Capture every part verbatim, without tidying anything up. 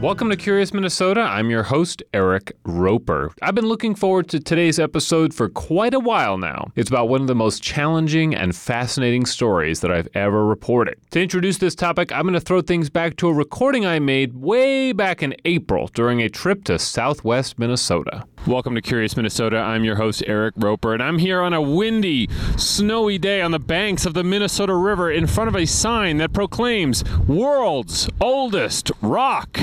Welcome to Curious Minnesota. I'm your host, Eric Roper. I've been looking forward to today's episode for quite a while now. It's about one of the most challenging and fascinating stories that I've ever reported. To introduce this topic, I'm going to throw things back to a recording I made way back in April during a trip to southwest Minnesota. Welcome to Curious Minnesota. I'm your host, Eric Roper, and I'm here on a windy, snowy day on the banks of the Minnesota River in front of a sign that proclaims, World's Oldest Rock.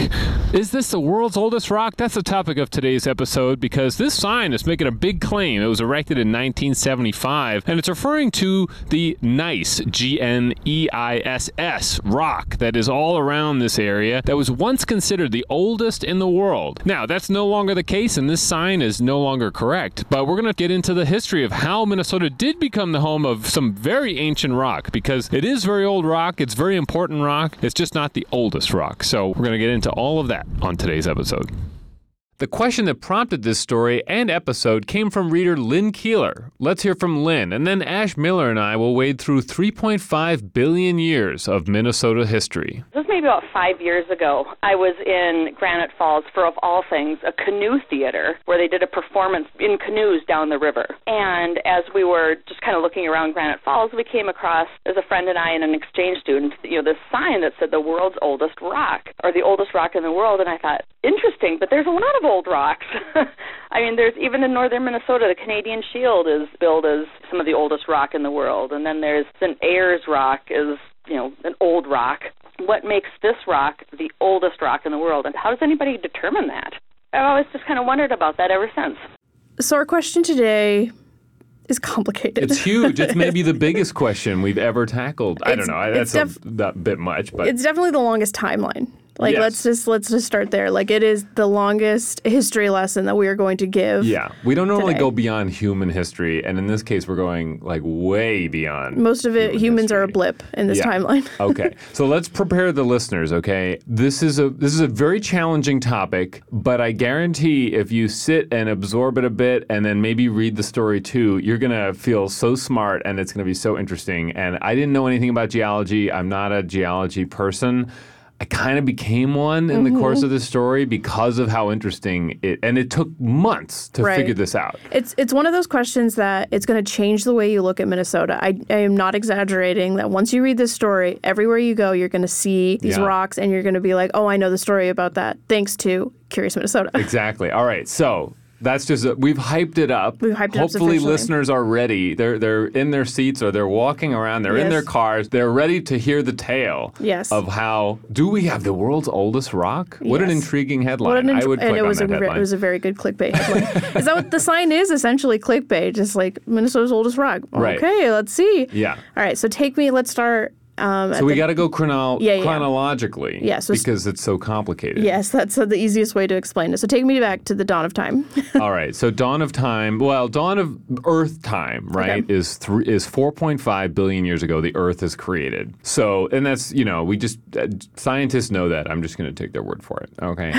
Is this the world's oldest rock? That's the topic of today's episode because this sign is making a big claim. It was erected in nineteen seventy-five, and it's referring to the gneiss, G N E I S S, rock that is all around this area that was once considered the oldest in the world. Now, that's no longer the case, and this sign is no longer correct, but we're going to get into the history of how Minnesota did become the home of some very ancient rock because it is very old rock, it's very important rock, it's just not the oldest rock. So we're going to get into all All of that on today's episode. The question that prompted this story and episode came from reader Lynn Keeler. Let's hear from Lynn, and then Ash Miller and I will wade through three point five billion years of Minnesota history. This was maybe about five years ago. I was in Granite Falls for, of all things, a canoe theater where they did a performance in canoes down the river. And as we were just kind of looking around Granite Falls, we came across, as a friend and I and an exchange student, you know, this sign that said the world's oldest rock, or the oldest rock in the world. And I thought, interesting, but there's a lot of old rocks. I mean, there's even in northern Minnesota, the Canadian Shield is billed as some of the oldest rock in the world. And then there's an Ayers rock is, you know, an old rock. What makes this rock the oldest rock in the world? And how does anybody determine that? I've always just kind of wondered about that ever since. So our question today is complicated. It's huge. It's maybe the biggest question we've ever tackled. I it's, don't know. That's def- a, a bit much. But it's definitely the longest timeline. Like, yes. let's just let's just start there. Like, it is the longest history lesson that we are going to give. Yeah. We don't normally today. go beyond human history. And in this case, we're going, like, way beyond. Most of it, human humans history. are a blip in this yeah. timeline. Okay. So let's prepare the listeners, okay? This is a this is a very challenging topic, but I guarantee if you sit and absorb it a bit and then maybe read the story, too, you're going to feel so smart and it's going to be so interesting. And I didn't know anything about geology. I'm not a geology person. I kind of became one in mm-hmm. the course of this story because of how interesting it, and it took months to right. figure this out. It's it's one of those questions that it's going to change the way you look at Minnesota. I, I am not exaggerating that once you read this story, everywhere you go, you're going to see these yeah. rocks and you're going to be like, oh, I know the story about that, thanks to Curious Minnesota. Exactly. All right. So that's just, a, we've hyped it up. We've hyped it up sufficiently. Hopefully listeners are ready. They're they're in their seats or they're walking around. They're yes. in their cars. They're ready to hear the tale yes. of how, do we have the world's oldest rock? Yes. What an intriguing headline. What an int- I would click and it on was that a, headline. It was a very good clickbait headline. Is that what the sign is? Essentially clickbait. Just like, Minnesota's oldest rock. Right. Okay, let's see. Yeah. All right, so take me, let's start. Um, so we got to go chrono- yeah, yeah. chronologically yeah, so because it's so complicated. Yes, that's uh, the easiest way to explain it. So take me back to the dawn of time. All right. So dawn of time, well, dawn of Earth time, right, okay. is th- is four point five billion years ago the Earth is created. So, and that's, you know, we just, uh, scientists know that. I'm just going to take their word for it. Okay.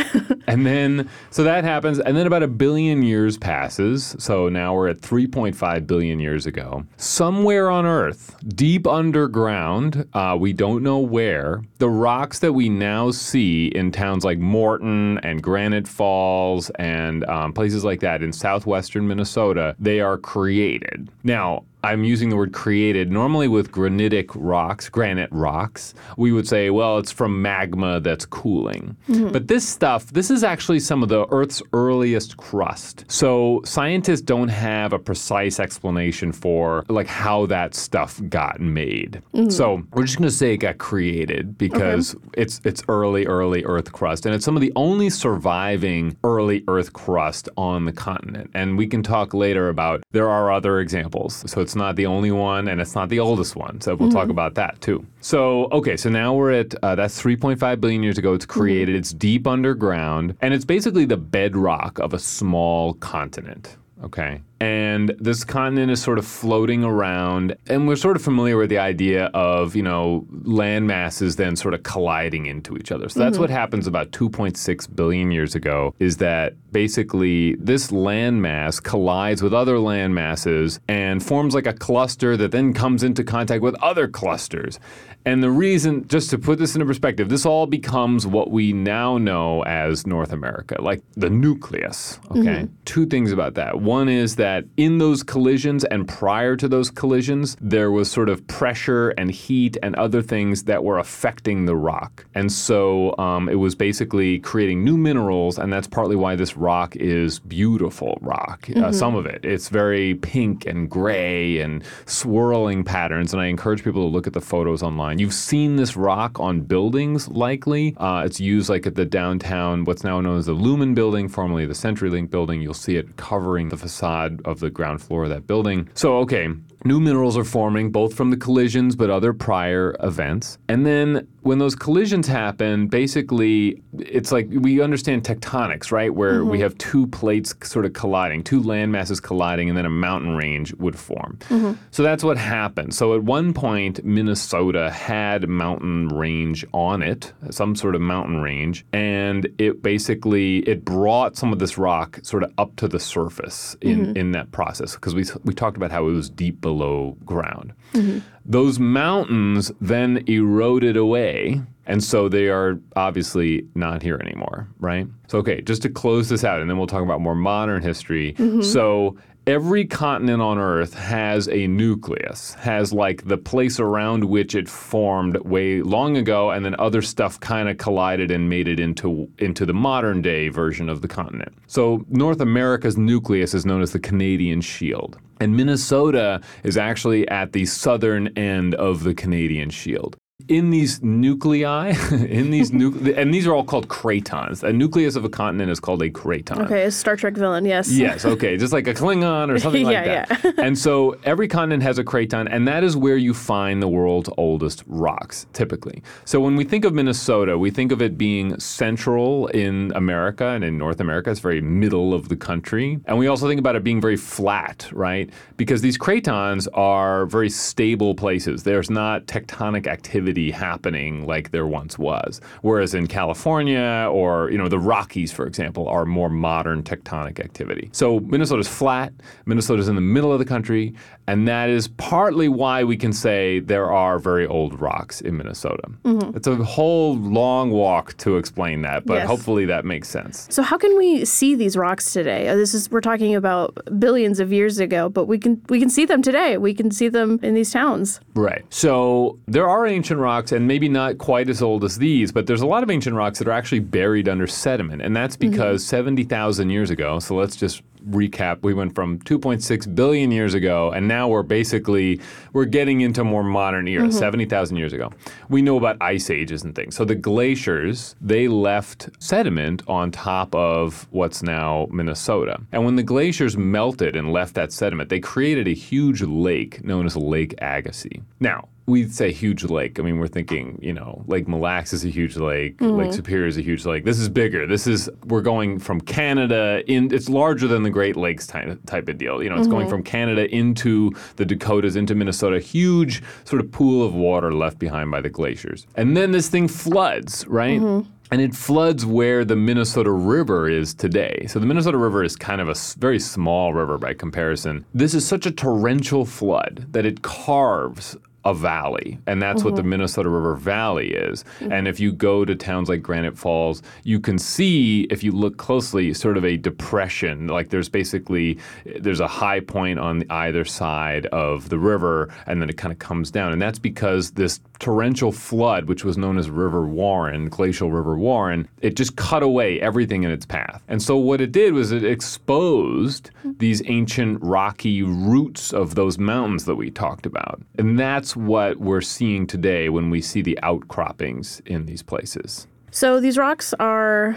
And then, so that happens. And then about a billion years passes. So now we're at three point five billion years ago. Somewhere on Earth, deep underground, Uh, we don't know where, the rocks that we now see in towns like Morton and Granite Falls and um, places like that in southwestern Minnesota, they are created. Now, I'm using the word created. Normally with granitic rocks, granite rocks, we would say, well, it's from magma that's cooling. Mm-hmm. But this stuff, this is actually some of the Earth's earliest crust. So scientists don't have a precise explanation for like how that stuff got made. Mm-hmm. So we're just going to say it got created because okay. it's it's early, early Earth crust. And it's some of the only surviving early Earth crust on the continent. And we can talk later about there are other examples. So it's It's not the only one, and it's not the oldest one. So we'll mm-hmm. talk about that, too. So, okay, so now we're at, uh, that's three point five billion years ago. It's created. Mm-hmm. It's deep underground. And it's basically the bedrock of a small continent, okay? And this continent is sort of floating around, and we're sort of familiar with the idea of, you know, land masses then sort of colliding into each other. So that's mm-hmm. what happens about two point six billion years ago, is that basically this land mass collides with other land masses and forms like a cluster that then comes into contact with other clusters. And the reason, just to put this into perspective, this all becomes what we now know as North America, like the nucleus, okay? Mm-hmm. Two things about that. One is that that in those collisions and prior to those collisions, there was sort of pressure and heat and other things that were affecting the rock. And so um, it was basically creating new minerals, and that's partly why this rock is beautiful rock, mm-hmm. uh, some of it. It's very pink and gray and swirling patterns, and I encourage people to look at the photos online. You've seen this rock on buildings, likely. Uh, it's used like at the downtown, what's now known as the Lumen Building, formerly the CenturyLink Building. You'll see it covering the facade of the ground floor of that building. So, okay, new minerals are forming, both from the collisions but other prior events. And then when those collisions happen, basically, it's like we understand tectonics, right? Where mm-hmm. we have two plates sort of colliding, two land masses colliding, and then a mountain range would form. Mm-hmm. So that's what happened. So at one point, Minnesota had mountain range on it, some sort of mountain range, and it basically, it brought some of this rock sort of up to the surface in, mm-hmm. in that process, because we, we talked about how it was deep below ground. Mm-hmm. Those mountains then eroded away, and so they are obviously not here anymore, right? So, okay, just to close this out, and then we'll talk about more modern history. Mm-hmm. So every continent on Earth has a nucleus, has like the place around which it formed way long ago, and then other stuff kind of collided and made it into, into the modern day version of the continent. So North America's nucleus is known as the Canadian Shield. And Minnesota is actually at the southern end of the Canadian Shield. In these nuclei, in these nu- and these are all called cratons. A nucleus of a continent is called a craton. Okay, a Star Trek villain, yes. Yes, okay, just like a Klingon or something yeah, like that. Yeah. And so every continent has a craton, and that is where you find the world's oldest rocks, typically. So when we think of Minnesota, we think of it being central in America and in North America. It's very middle of the country. And we also think about it being very flat, right? Because these cratons are very stable places. There's not tectonic activity happening like there once was. Whereas in California or, you know, the Rockies, for example, are more modern tectonic activity. So Minnesota's flat, Minnesota's in the middle of the country, and that is partly why we can say there are very old rocks in Minnesota. Mm-hmm. It's a whole long walk to explain that, but yes. Hopefully that makes sense. So how can we see these rocks today? This is, we're talking about billions of years ago, but we can we can see them today. We can see them in these towns. Right. So there are ancient rocks, and maybe not quite as old as these, but there's a lot of ancient rocks that are actually buried under sediment, and that's because mm-hmm. seventy thousand years ago, so let's just recap, we went from two point six billion years ago, and now we're basically, we're getting into more modern era, mm-hmm. seventy thousand years ago. We know about ice ages and things. So the glaciers, they left sediment on top of what's now Minnesota. And when the glaciers melted and left that sediment, they created a huge lake known as Lake Agassiz. Now, we'd say huge lake. I mean, we're thinking, you know, Lake Mille Lacs is a huge lake. Mm-hmm. Lake Superior is a huge lake. This is bigger. This is, we're going from Canada in, it's larger than the Great Lakes type, type of deal. You know, it's mm-hmm. going from Canada into the Dakotas, into Minnesota, huge sort of pool of water left behind by the glaciers. And then this thing floods, right? Mm-hmm. And it floods where the Minnesota River is today. So the Minnesota River is kind of a very small river by comparison. This is such a torrential flood that it carves a valley, and that's mm-hmm. what the Minnesota River Valley is. Mm-hmm. And if you go to towns like Granite Falls, you can see, if you look closely, sort of a depression. Like there's basically, there's a high point on either side of the river, and then it kind of comes down. And that's because this torrential flood, which was known as River Warren, Glacial River Warren, it just cut away everything in its path. And so what it did was it exposed these ancient rocky roots of those mountains that we talked about. And that's what we're seeing today when we see the outcroppings in these places. So these rocks are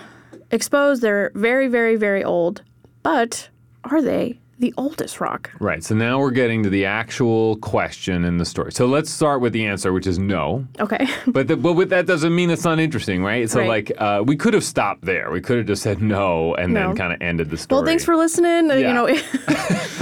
exposed, they're very, very, very old, but are they the oldest rock. Right. So now we're getting to the actual question in the story. So let's start with the answer, which is no. Okay. But the, but with that doesn't mean it's not interesting, right? So right. like uh, we could have stopped there. We could have just said no and no. then kind of ended the story. Well, thanks for listening. Yeah. You know.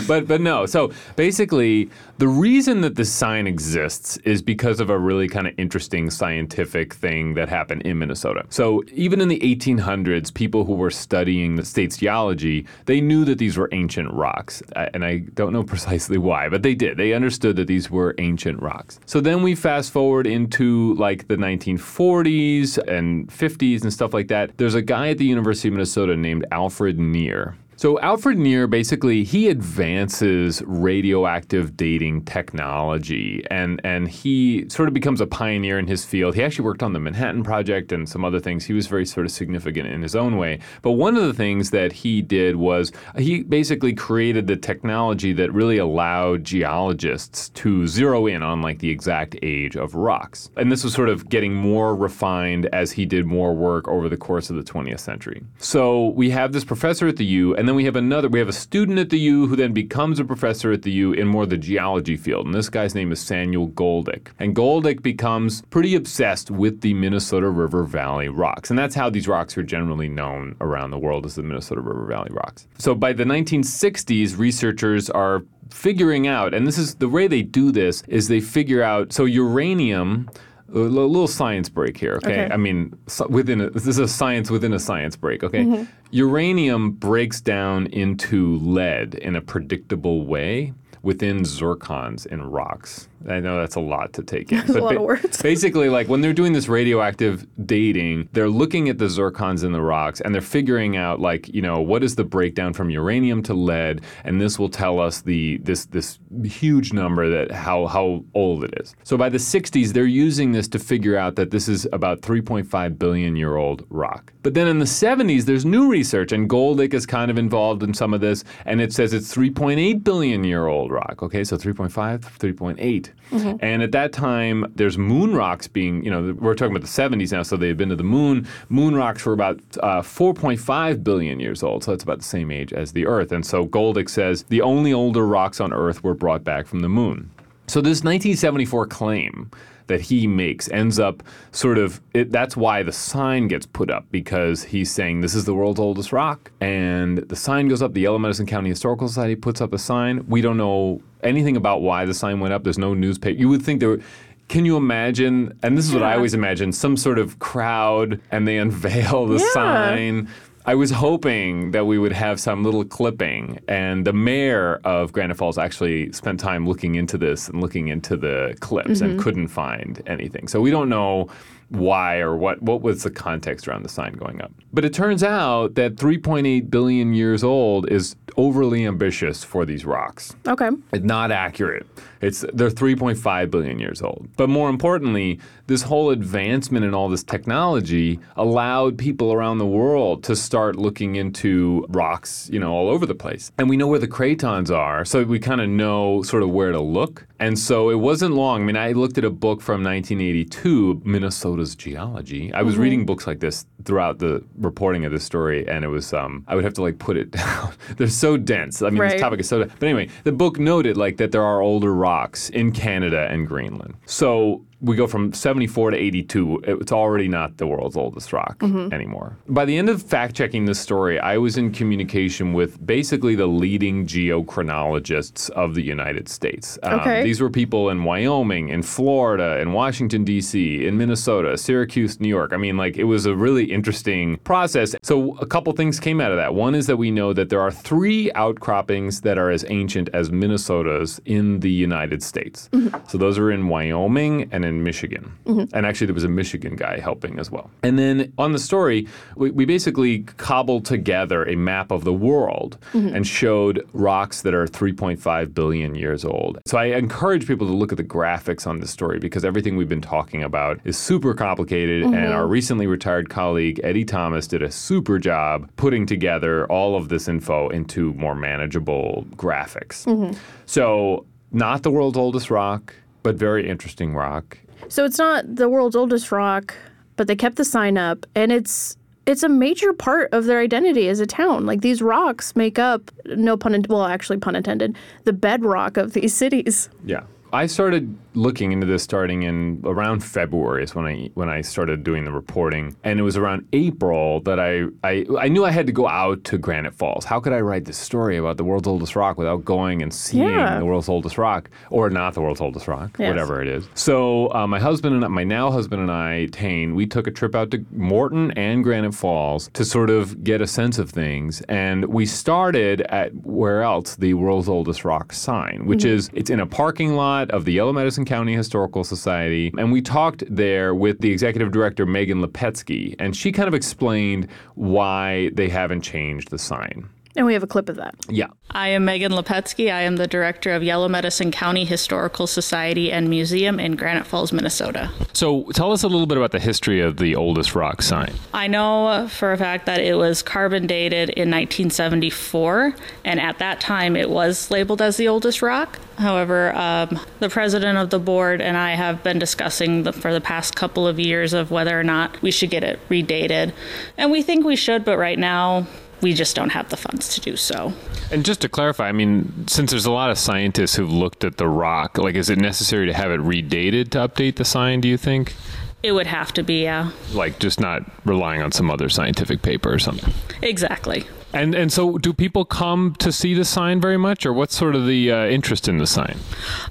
but but no. So basically, the reason that this sign exists is because of a really kind of interesting scientific thing that happened in Minnesota. So even in the eighteen hundreds, people who were studying the state's geology, they knew that these were ancient rocks. And I don't know precisely why, but they did. They understood that these were ancient rocks. So then we fast forward into like the nineteen forties and fifties and stuff like that. There's a guy at the University of Minnesota named Alfred Nier. So Alfred Nier, basically, he advances radioactive dating technology, and, and he sort of becomes a pioneer in his field. He actually worked on the Manhattan Project and some other things. He was very sort of significant in his own way. But one of the things that he did was he basically created the technology that really allowed geologists to zero in on like the exact age of rocks. And this was sort of getting more refined as he did more work over the course of the twentieth century. So we have this professor at the U, and then we have another, we have a student at the U who then becomes a professor at the U in more the geology field. And this guy's name is Samuel Goldich. And Goldich becomes pretty obsessed with the Minnesota River Valley Rocks. And that's how these rocks are generally known around the world, as the Minnesota River Valley Rocks. So by the nineteen sixties, researchers are figuring out, and this is the way they do this, is they figure out, so uranium... A little science break here, okay? okay. I mean, so within a, this is a science within a science break, okay? Mm-hmm. Uranium breaks down into lead in a predictable way within zircons in rocks. I know that's a lot to take in. That's a lot ba- of words. Basically, like when they're doing this radioactive dating, they're looking at the zircons in the rocks and they're figuring out, like, you know, what is the breakdown from uranium to lead, and this will tell us the this this huge number that how how old it is. So by the sixties, they're using this to figure out that this is about three point five billion year old rock. But then in the seventies, there's new research, and Goldich is kind of involved in some of this, and it says it's three point eight billion year old rock. Okay, so three point five, three point eight. Mm-hmm. And at that time, there's moon rocks being, you know, we're talking about the seventies now, so they had been to the moon. Moon rocks were about uh, four point five billion years old, so that's about the same age as the Earth. And so Goldich says the only older rocks on Earth were brought back from the moon. So this nineteen seventy-four claim that he makes ends up sort of, it, that's why the sign gets put up, because he's saying this is the world's oldest rock. And the sign goes up, the Yellow Medicine County Historical Society puts up a sign. We don't know anything about why the sign went up. There's no newspaper. You would think there were, can you imagine, and this is what yeah. I always imagine, some sort of crowd and they unveil the yeah. sign. I was hoping that we would have some little clipping, and the mayor of Granite Falls actually spent time looking into this and looking into the clips mm-hmm. and couldn't find anything. So we don't know why or what what was the context around the sign going up. But it turns out that three point eight billion years old is overly ambitious for these rocks. Okay. It's not accurate. It's they're three point five billion years old. But more importantly, this whole advancement in all this technology allowed people around the world to start looking into rocks, you know, all over the place. And we know where the cratons are, so we kind of know sort of where to look. And so it wasn't long. I mean, I looked at a book from nineteen eighty-two, Minnesota's Geology. I was mm-hmm. reading books like this throughout the reporting of this story, and it was, um, I would have to like put it down. They're so dense. I mean, right. this topic is so dense. But anyway, the book noted like that there are older rocks in Canada and Greenland. So we go from seventy-four to eighty-two. It's already not the world's oldest rock mm-hmm. anymore. By the end of fact-checking this story, I was in communication with basically the leading geochronologists of the United States. Um, okay. These were people in Wyoming, in Florida, in Washington, D C, in Minnesota, Syracuse, New York. I mean, like, it was a really interesting process. So a couple things came out of that. One is that we know that there are three outcroppings that are as ancient as Minnesota's in the United States. Mm-hmm. So those are in Wyoming and in in Michigan. Mm-hmm. And actually, there was a Michigan guy helping as well. And then on the story, we, we basically cobbled together a map of the world mm-hmm. and showed rocks that are three point five billion years old. So I encourage people to look at the graphics on this story, because everything we've been talking about is super complicated. Mm-hmm. And our recently retired colleague, Eddie Thomas, did a super job putting together all of this info into more manageable graphics. Mm-hmm. So not the world's oldest rock, but very interesting rock. So it's not the world's oldest rock, but they kept the sign up, and it's it's a major part of their identity as a town. Like, these rocks make up, no pun intended, well, actually pun intended, the bedrock of these cities. Yeah. I started looking into this starting in around February is when I when I started doing the reporting. And it was around April that I, I I knew I had to go out to Granite Falls. How could I write this story about the world's oldest rock without going and seeing yeah. the world's oldest rock? Or not the world's oldest rock, yes. whatever it is. So uh, my husband and my now husband and I, Tane, we took a trip out to Morton and Granite Falls to sort of get a sense of things. And we started at where else? The world's oldest rock sign, which mm-hmm. is, it's in a parking lot of the Yellow Medicine County Historical Society, and we talked there with the executive director, Megan Lepetsky, and she kind of explained why they haven't changed the sign. And we have a clip of that. Yeah. I am Megan Lepetsky. I am the director of Yellow Medicine County Historical Society and Museum in Granite Falls, Minnesota. So tell us a little bit about the history of the oldest rock sign. I know for a fact that it was carbon dated in nineteen seventy-four, and at that time it was labeled as the oldest rock. However, um, the president of the board and I have been discussing the, for the past couple of years of whether or not we should get it redated. And we think we should, but right now, we just don't have the funds to do so. And just to clarify, I mean, since there's a lot of scientists who've looked at the rock, like, is it necessary to have it redated to update the sign, do you think? It would have to be, yeah. Like, just not relying on some other scientific paper or something. Exactly. And and so do people come to see the sign very much, or what's sort of the uh, interest in the sign?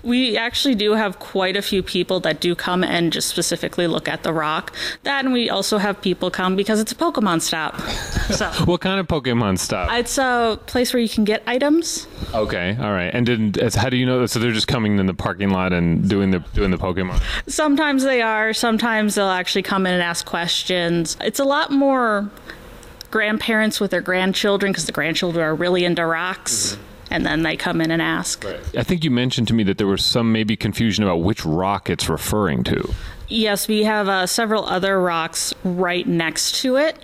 We actually do have quite a few people that do come and just specifically look at the rock. That, and we also have people come because it's a Pokemon stop. So what kind of Pokemon stop? It's a place where you can get items. Okay, all right. And did, how do you know? So they're just coming in the parking lot and doing the doing the Pokemon? Sometimes they are. Sometimes they'll actually come in and ask questions. It's a lot more grandparents with their grandchildren, because the grandchildren are really into rocks, mm-hmm. and then they come in and ask. Right. I think you mentioned to me that there was some maybe confusion about which rock it's referring to. Yes, we have uh, several other rocks right next to it.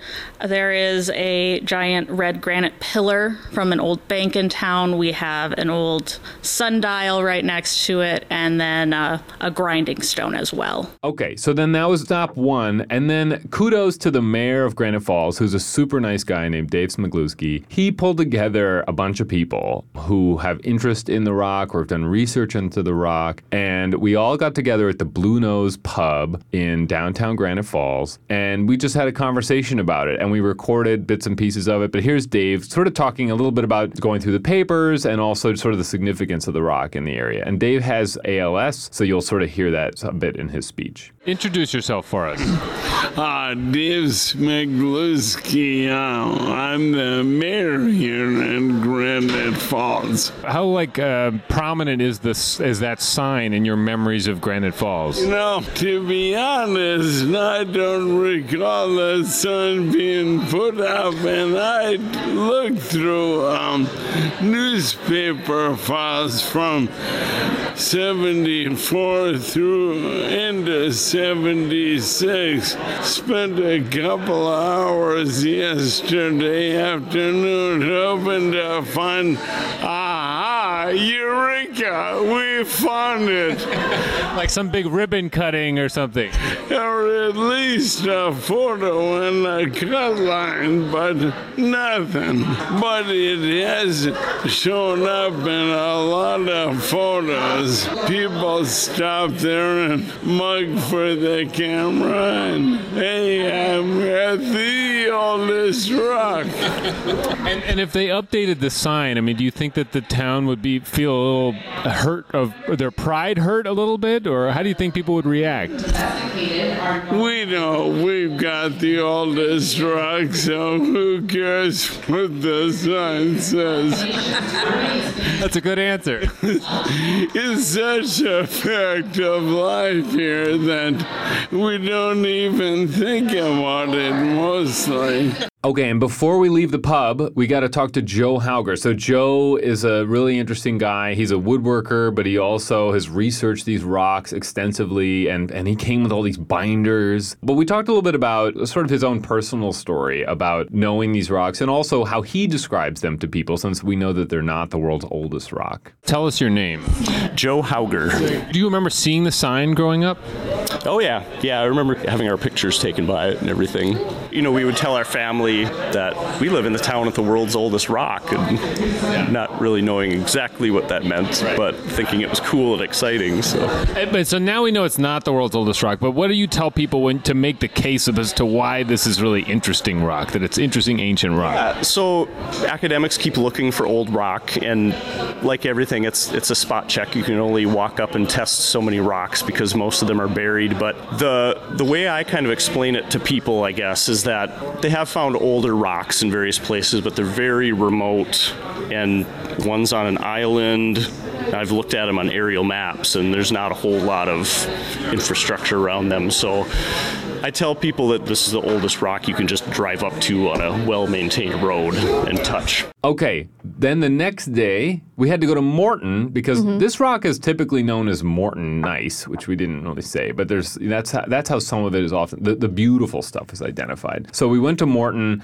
There is a giant red granite pillar from an old bank in town. We have an old sundial right next to it, and then uh, a grinding stone as well. Okay, so then that was stop one. And then kudos to the mayor of Granite Falls, who's a super nice guy named Dave Smiglewski. He pulled together a bunch of people who have interest in the rock or have done research into the rock. And we all got together at the Blue Nose Pub in downtown Granite Falls, and we just had a conversation about it, and we recorded bits and pieces of it. But here's Dave sort of talking a little bit about going through the papers and also sort of the significance of the rock in the area. And Dave has A L S, so you'll sort of hear that a bit in his speech. Introduce yourself for us. Uh, Dave Smiglewski. Uh, I'm the mayor here in Granite Falls. How like uh, prominent is this is that sign in your memories of Granite Falls? You know, to be honest, I don't recall the sign being put up, and I looked through um, newspaper files from seventy-four through into seventy-six. Spent a couple of hours yesterday afternoon hoping to find, aha, Eureka, we found it. Like some big ribbon cutting or something. Or at least a photo and a cut line, but nothing. But it has shown up in a lot of photos. People stop there and mug for the camera and, hey, I'm at the oldest rock. and, and if they updated the sign, I mean, do you think that the town would be feel a little hurt, of or their pride hurt a little bit? Or how do you think people would react? We know we've got the oldest rock, so who cares what the sign says? That's a good answer. It's such a fact of life here that we don't even think about it mostly. Okay, and before we leave the pub, we got to talk to Joe Hauger. So Joe is a really interesting guy. He's a woodworker, but he also has researched these rocks extensively, and, and he came with all these binders. But we talked a little bit about sort of his own personal story about knowing these rocks and also how he describes them to people, since we know that they're not the world's oldest rock. Tell us your name. Joe Hauger. Do you remember seeing the sign growing up? Oh, yeah. Yeah, I remember having our pictures taken by it and everything. you know, we would tell our family that we live in the town with the world's oldest rock, and yeah. not really knowing exactly what that meant, right. but thinking it was cool and exciting. So, but so now we know it's not the world's oldest rock. But what do you tell people when to make the case as to why this is really interesting rock? That it's interesting ancient rock. Yeah, so academics keep looking for old rock, and like everything, it's it's a spot check. You can only walk up and test so many rocks because most of them are buried. But the the way I kind of explain it to people, I guess, is that they have found older rocks in various places, but they're very remote, and one's on an island. I've looked at them on aerial maps, and there's not a whole lot of infrastructure around them. So I tell people that this is the oldest rock you can just drive up to on a well-maintained road and touch. Okay, then the next day, we had to go to Morton, because mm-hmm. this rock is typically known as Morton Gneiss, which we didn't really say, but there's that's how, that's how some of it is often, the, the beautiful stuff is identified. So we went to Morton.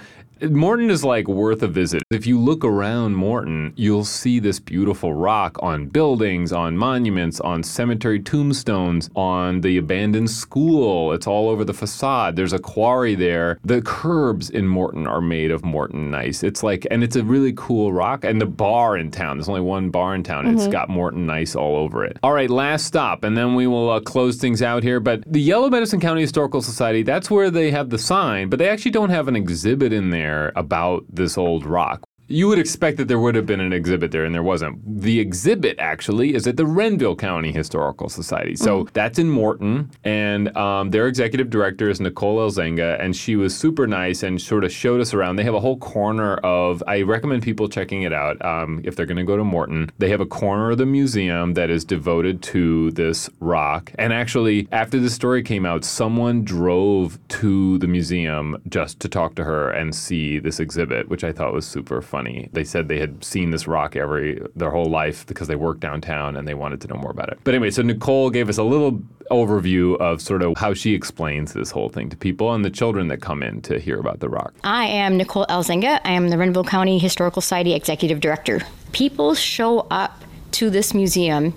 Morton is like worth a visit. If you look around Morton, you'll see this beautiful rock on buildings, on monuments, on cemetery tombstones, on the abandoned school. It's all over the facade. There's a quarry there. The curbs in Morton are made of Morton Gneiss. It's like, and it's a really cool rock. And the bar in town, there's only one bar in town. Mm-hmm. It's got Morton Gneiss all over it. All right, last stop, and then we will uh, close things out here. But the Yellow Medicine County Historical Society, that's where they have the sign, but they actually don't have an exhibit in there about this old rock. You would expect that there would have been an exhibit there, and there wasn't. The exhibit, actually, is at the Renville County Historical Society. So mm-hmm. that's in Morton, and um, their executive director is Nicole Elzenga, and she was super nice and sort of showed us around. They have a whole corner of, I recommend people checking it out um, if they're going to go to Morton. They have a corner of the museum that is devoted to this rock. And actually, after this story came out, someone drove to the museum just to talk to her and see this exhibit, which I thought was super fun. They said they had seen this rock every their whole life because they worked downtown and they wanted to know more about it. But anyway, so Nicole gave us a little overview of sort of how she explains this whole thing to people and the children that come in to hear about the rock. I am Nicole Elzenga. I am the Renville County Historical Society Executive Director. People show up to this museum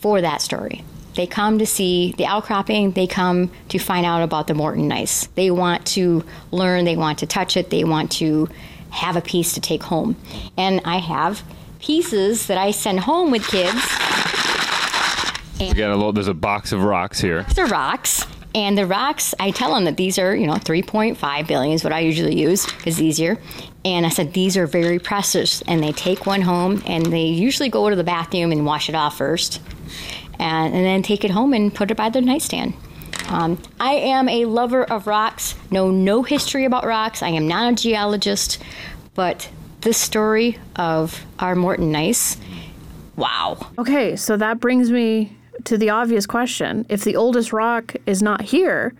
for that story. They come to see the outcropping. They come to find out about the Morton Gneiss. They want to learn. They want to touch it. They want to have a piece to take home. And I have pieces that I send home with kids. And we got a little, there's a box of rocks here. They're rocks. And the rocks, I tell them that these are, you know, three point five billion is what I usually use because it's easier. And I said, these are very precious. And they take one home and they usually go to the bathroom and wash it off first. And, and then take it home and put it by their nightstand. Um, I am a lover of rocks, know no history about rocks. I am not a geologist, but this story of our Morton Gneiss, wow. Okay, so that brings me to the obvious question. If the oldest rock is not here,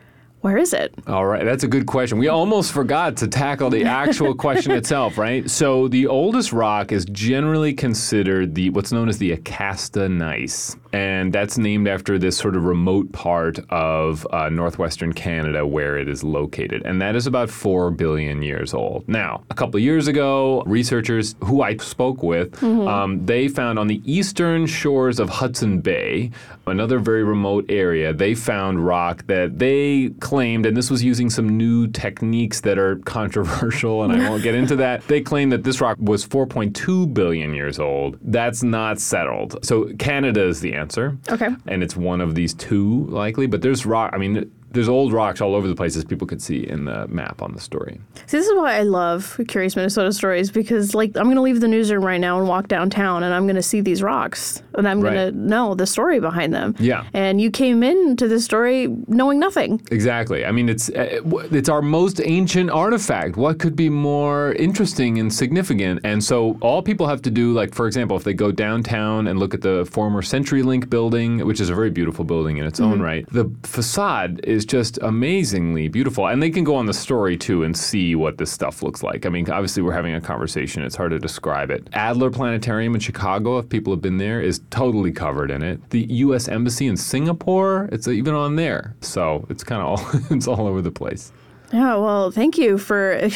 where is it? All right, that's a good question. We almost forgot to tackle the actual question itself, right? So the oldest rock is generally considered the what's known as the Acasta Gneiss, and that's named after this sort of remote part of uh, northwestern Canada where it is located, and that is about four billion years old. Now, a couple of years ago, researchers who I spoke with, mm-hmm. um, they found on the eastern shores of Hudson Bay, another very remote area, they found rock that they claimed, and this was using some new techniques that are controversial, and I won't get into that, they claimed that this rock was four point two billion years old. That's not settled. So Canada is the answer. Okay. And it's one of these two, likely, but there's rock, I mean, there's old rocks all over the place as people could see in the map on the story. See, this is why I love Curious Minnesota Stories, because, like, I'm going to leave the newsroom right now and walk downtown, and I'm going to see these rocks, and I'm right. going to know the story behind them. Yeah. And you came into this story knowing nothing. Exactly. I mean, it's it's our most ancient artifact. What could be more interesting and significant? And so all people have to do, like, for example, if they go downtown and look at the former CenturyLink Building, which is a very beautiful building in its mm-hmm. own right, the facade is just amazingly beautiful. And they can go on the story, too, and see what this stuff looks like. I mean, obviously, we're having a conversation. It's hard to describe it. Adler Planetarium in Chicago, if people have been there, is totally covered in it. The U S Embassy in Singapore, it's even on there. So it's kind of all, it's all over the place. Yeah, well, thank you for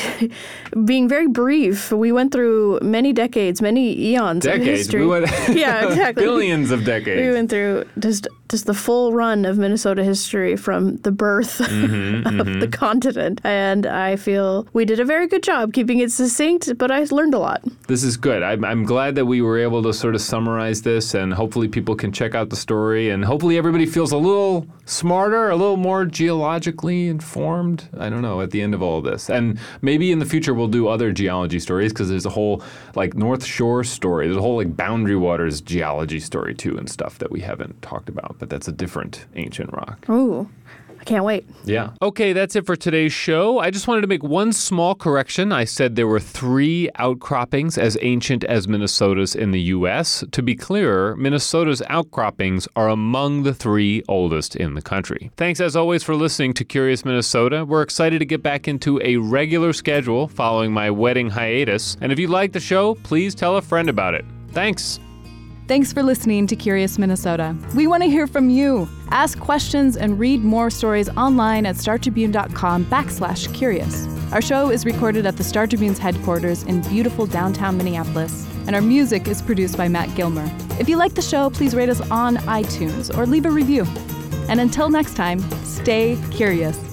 being very brief. We went through many decades, many eons decades. of history. We went yeah, exactly. Billions of decades. We went through just just the full run of Minnesota history from the birth mm-hmm, of mm-hmm. the continent. And I feel we did a very good job keeping it succinct, but I learned a lot. This is good. I'm, I'm glad that we were able to sort of summarize this, and hopefully people can check out the story, and hopefully everybody feels a little smarter, a little more geologically informed. I don't know, at the end of all of this. And maybe in the future we'll do other geology stories, because there's a whole like North Shore story. There's a whole like Boundary Waters geology story too and stuff that we haven't talked about. But that's a different ancient rock. Ooh, I can't wait. Yeah. Okay, that's it for today's show. I just wanted to make one small correction. I said there were three outcroppings as ancient as Minnesota's in the U S To be clearer, Minnesota's outcroppings are among the three oldest in the country. Thanks, as always, for listening to Curious Minnesota. We're excited to get back into a regular schedule following my wedding hiatus. And if you like the show, please tell a friend about it. Thanks. Thanks for listening to Curious Minnesota. We want to hear from you. Ask questions and read more stories online at startribune.com backslash curious. Our show is recorded at the Star Tribune's headquarters in beautiful downtown Minneapolis, and our music is produced by Matt Gilmer. If you like the show, please rate us on iTunes or leave a review. And until next time, stay curious.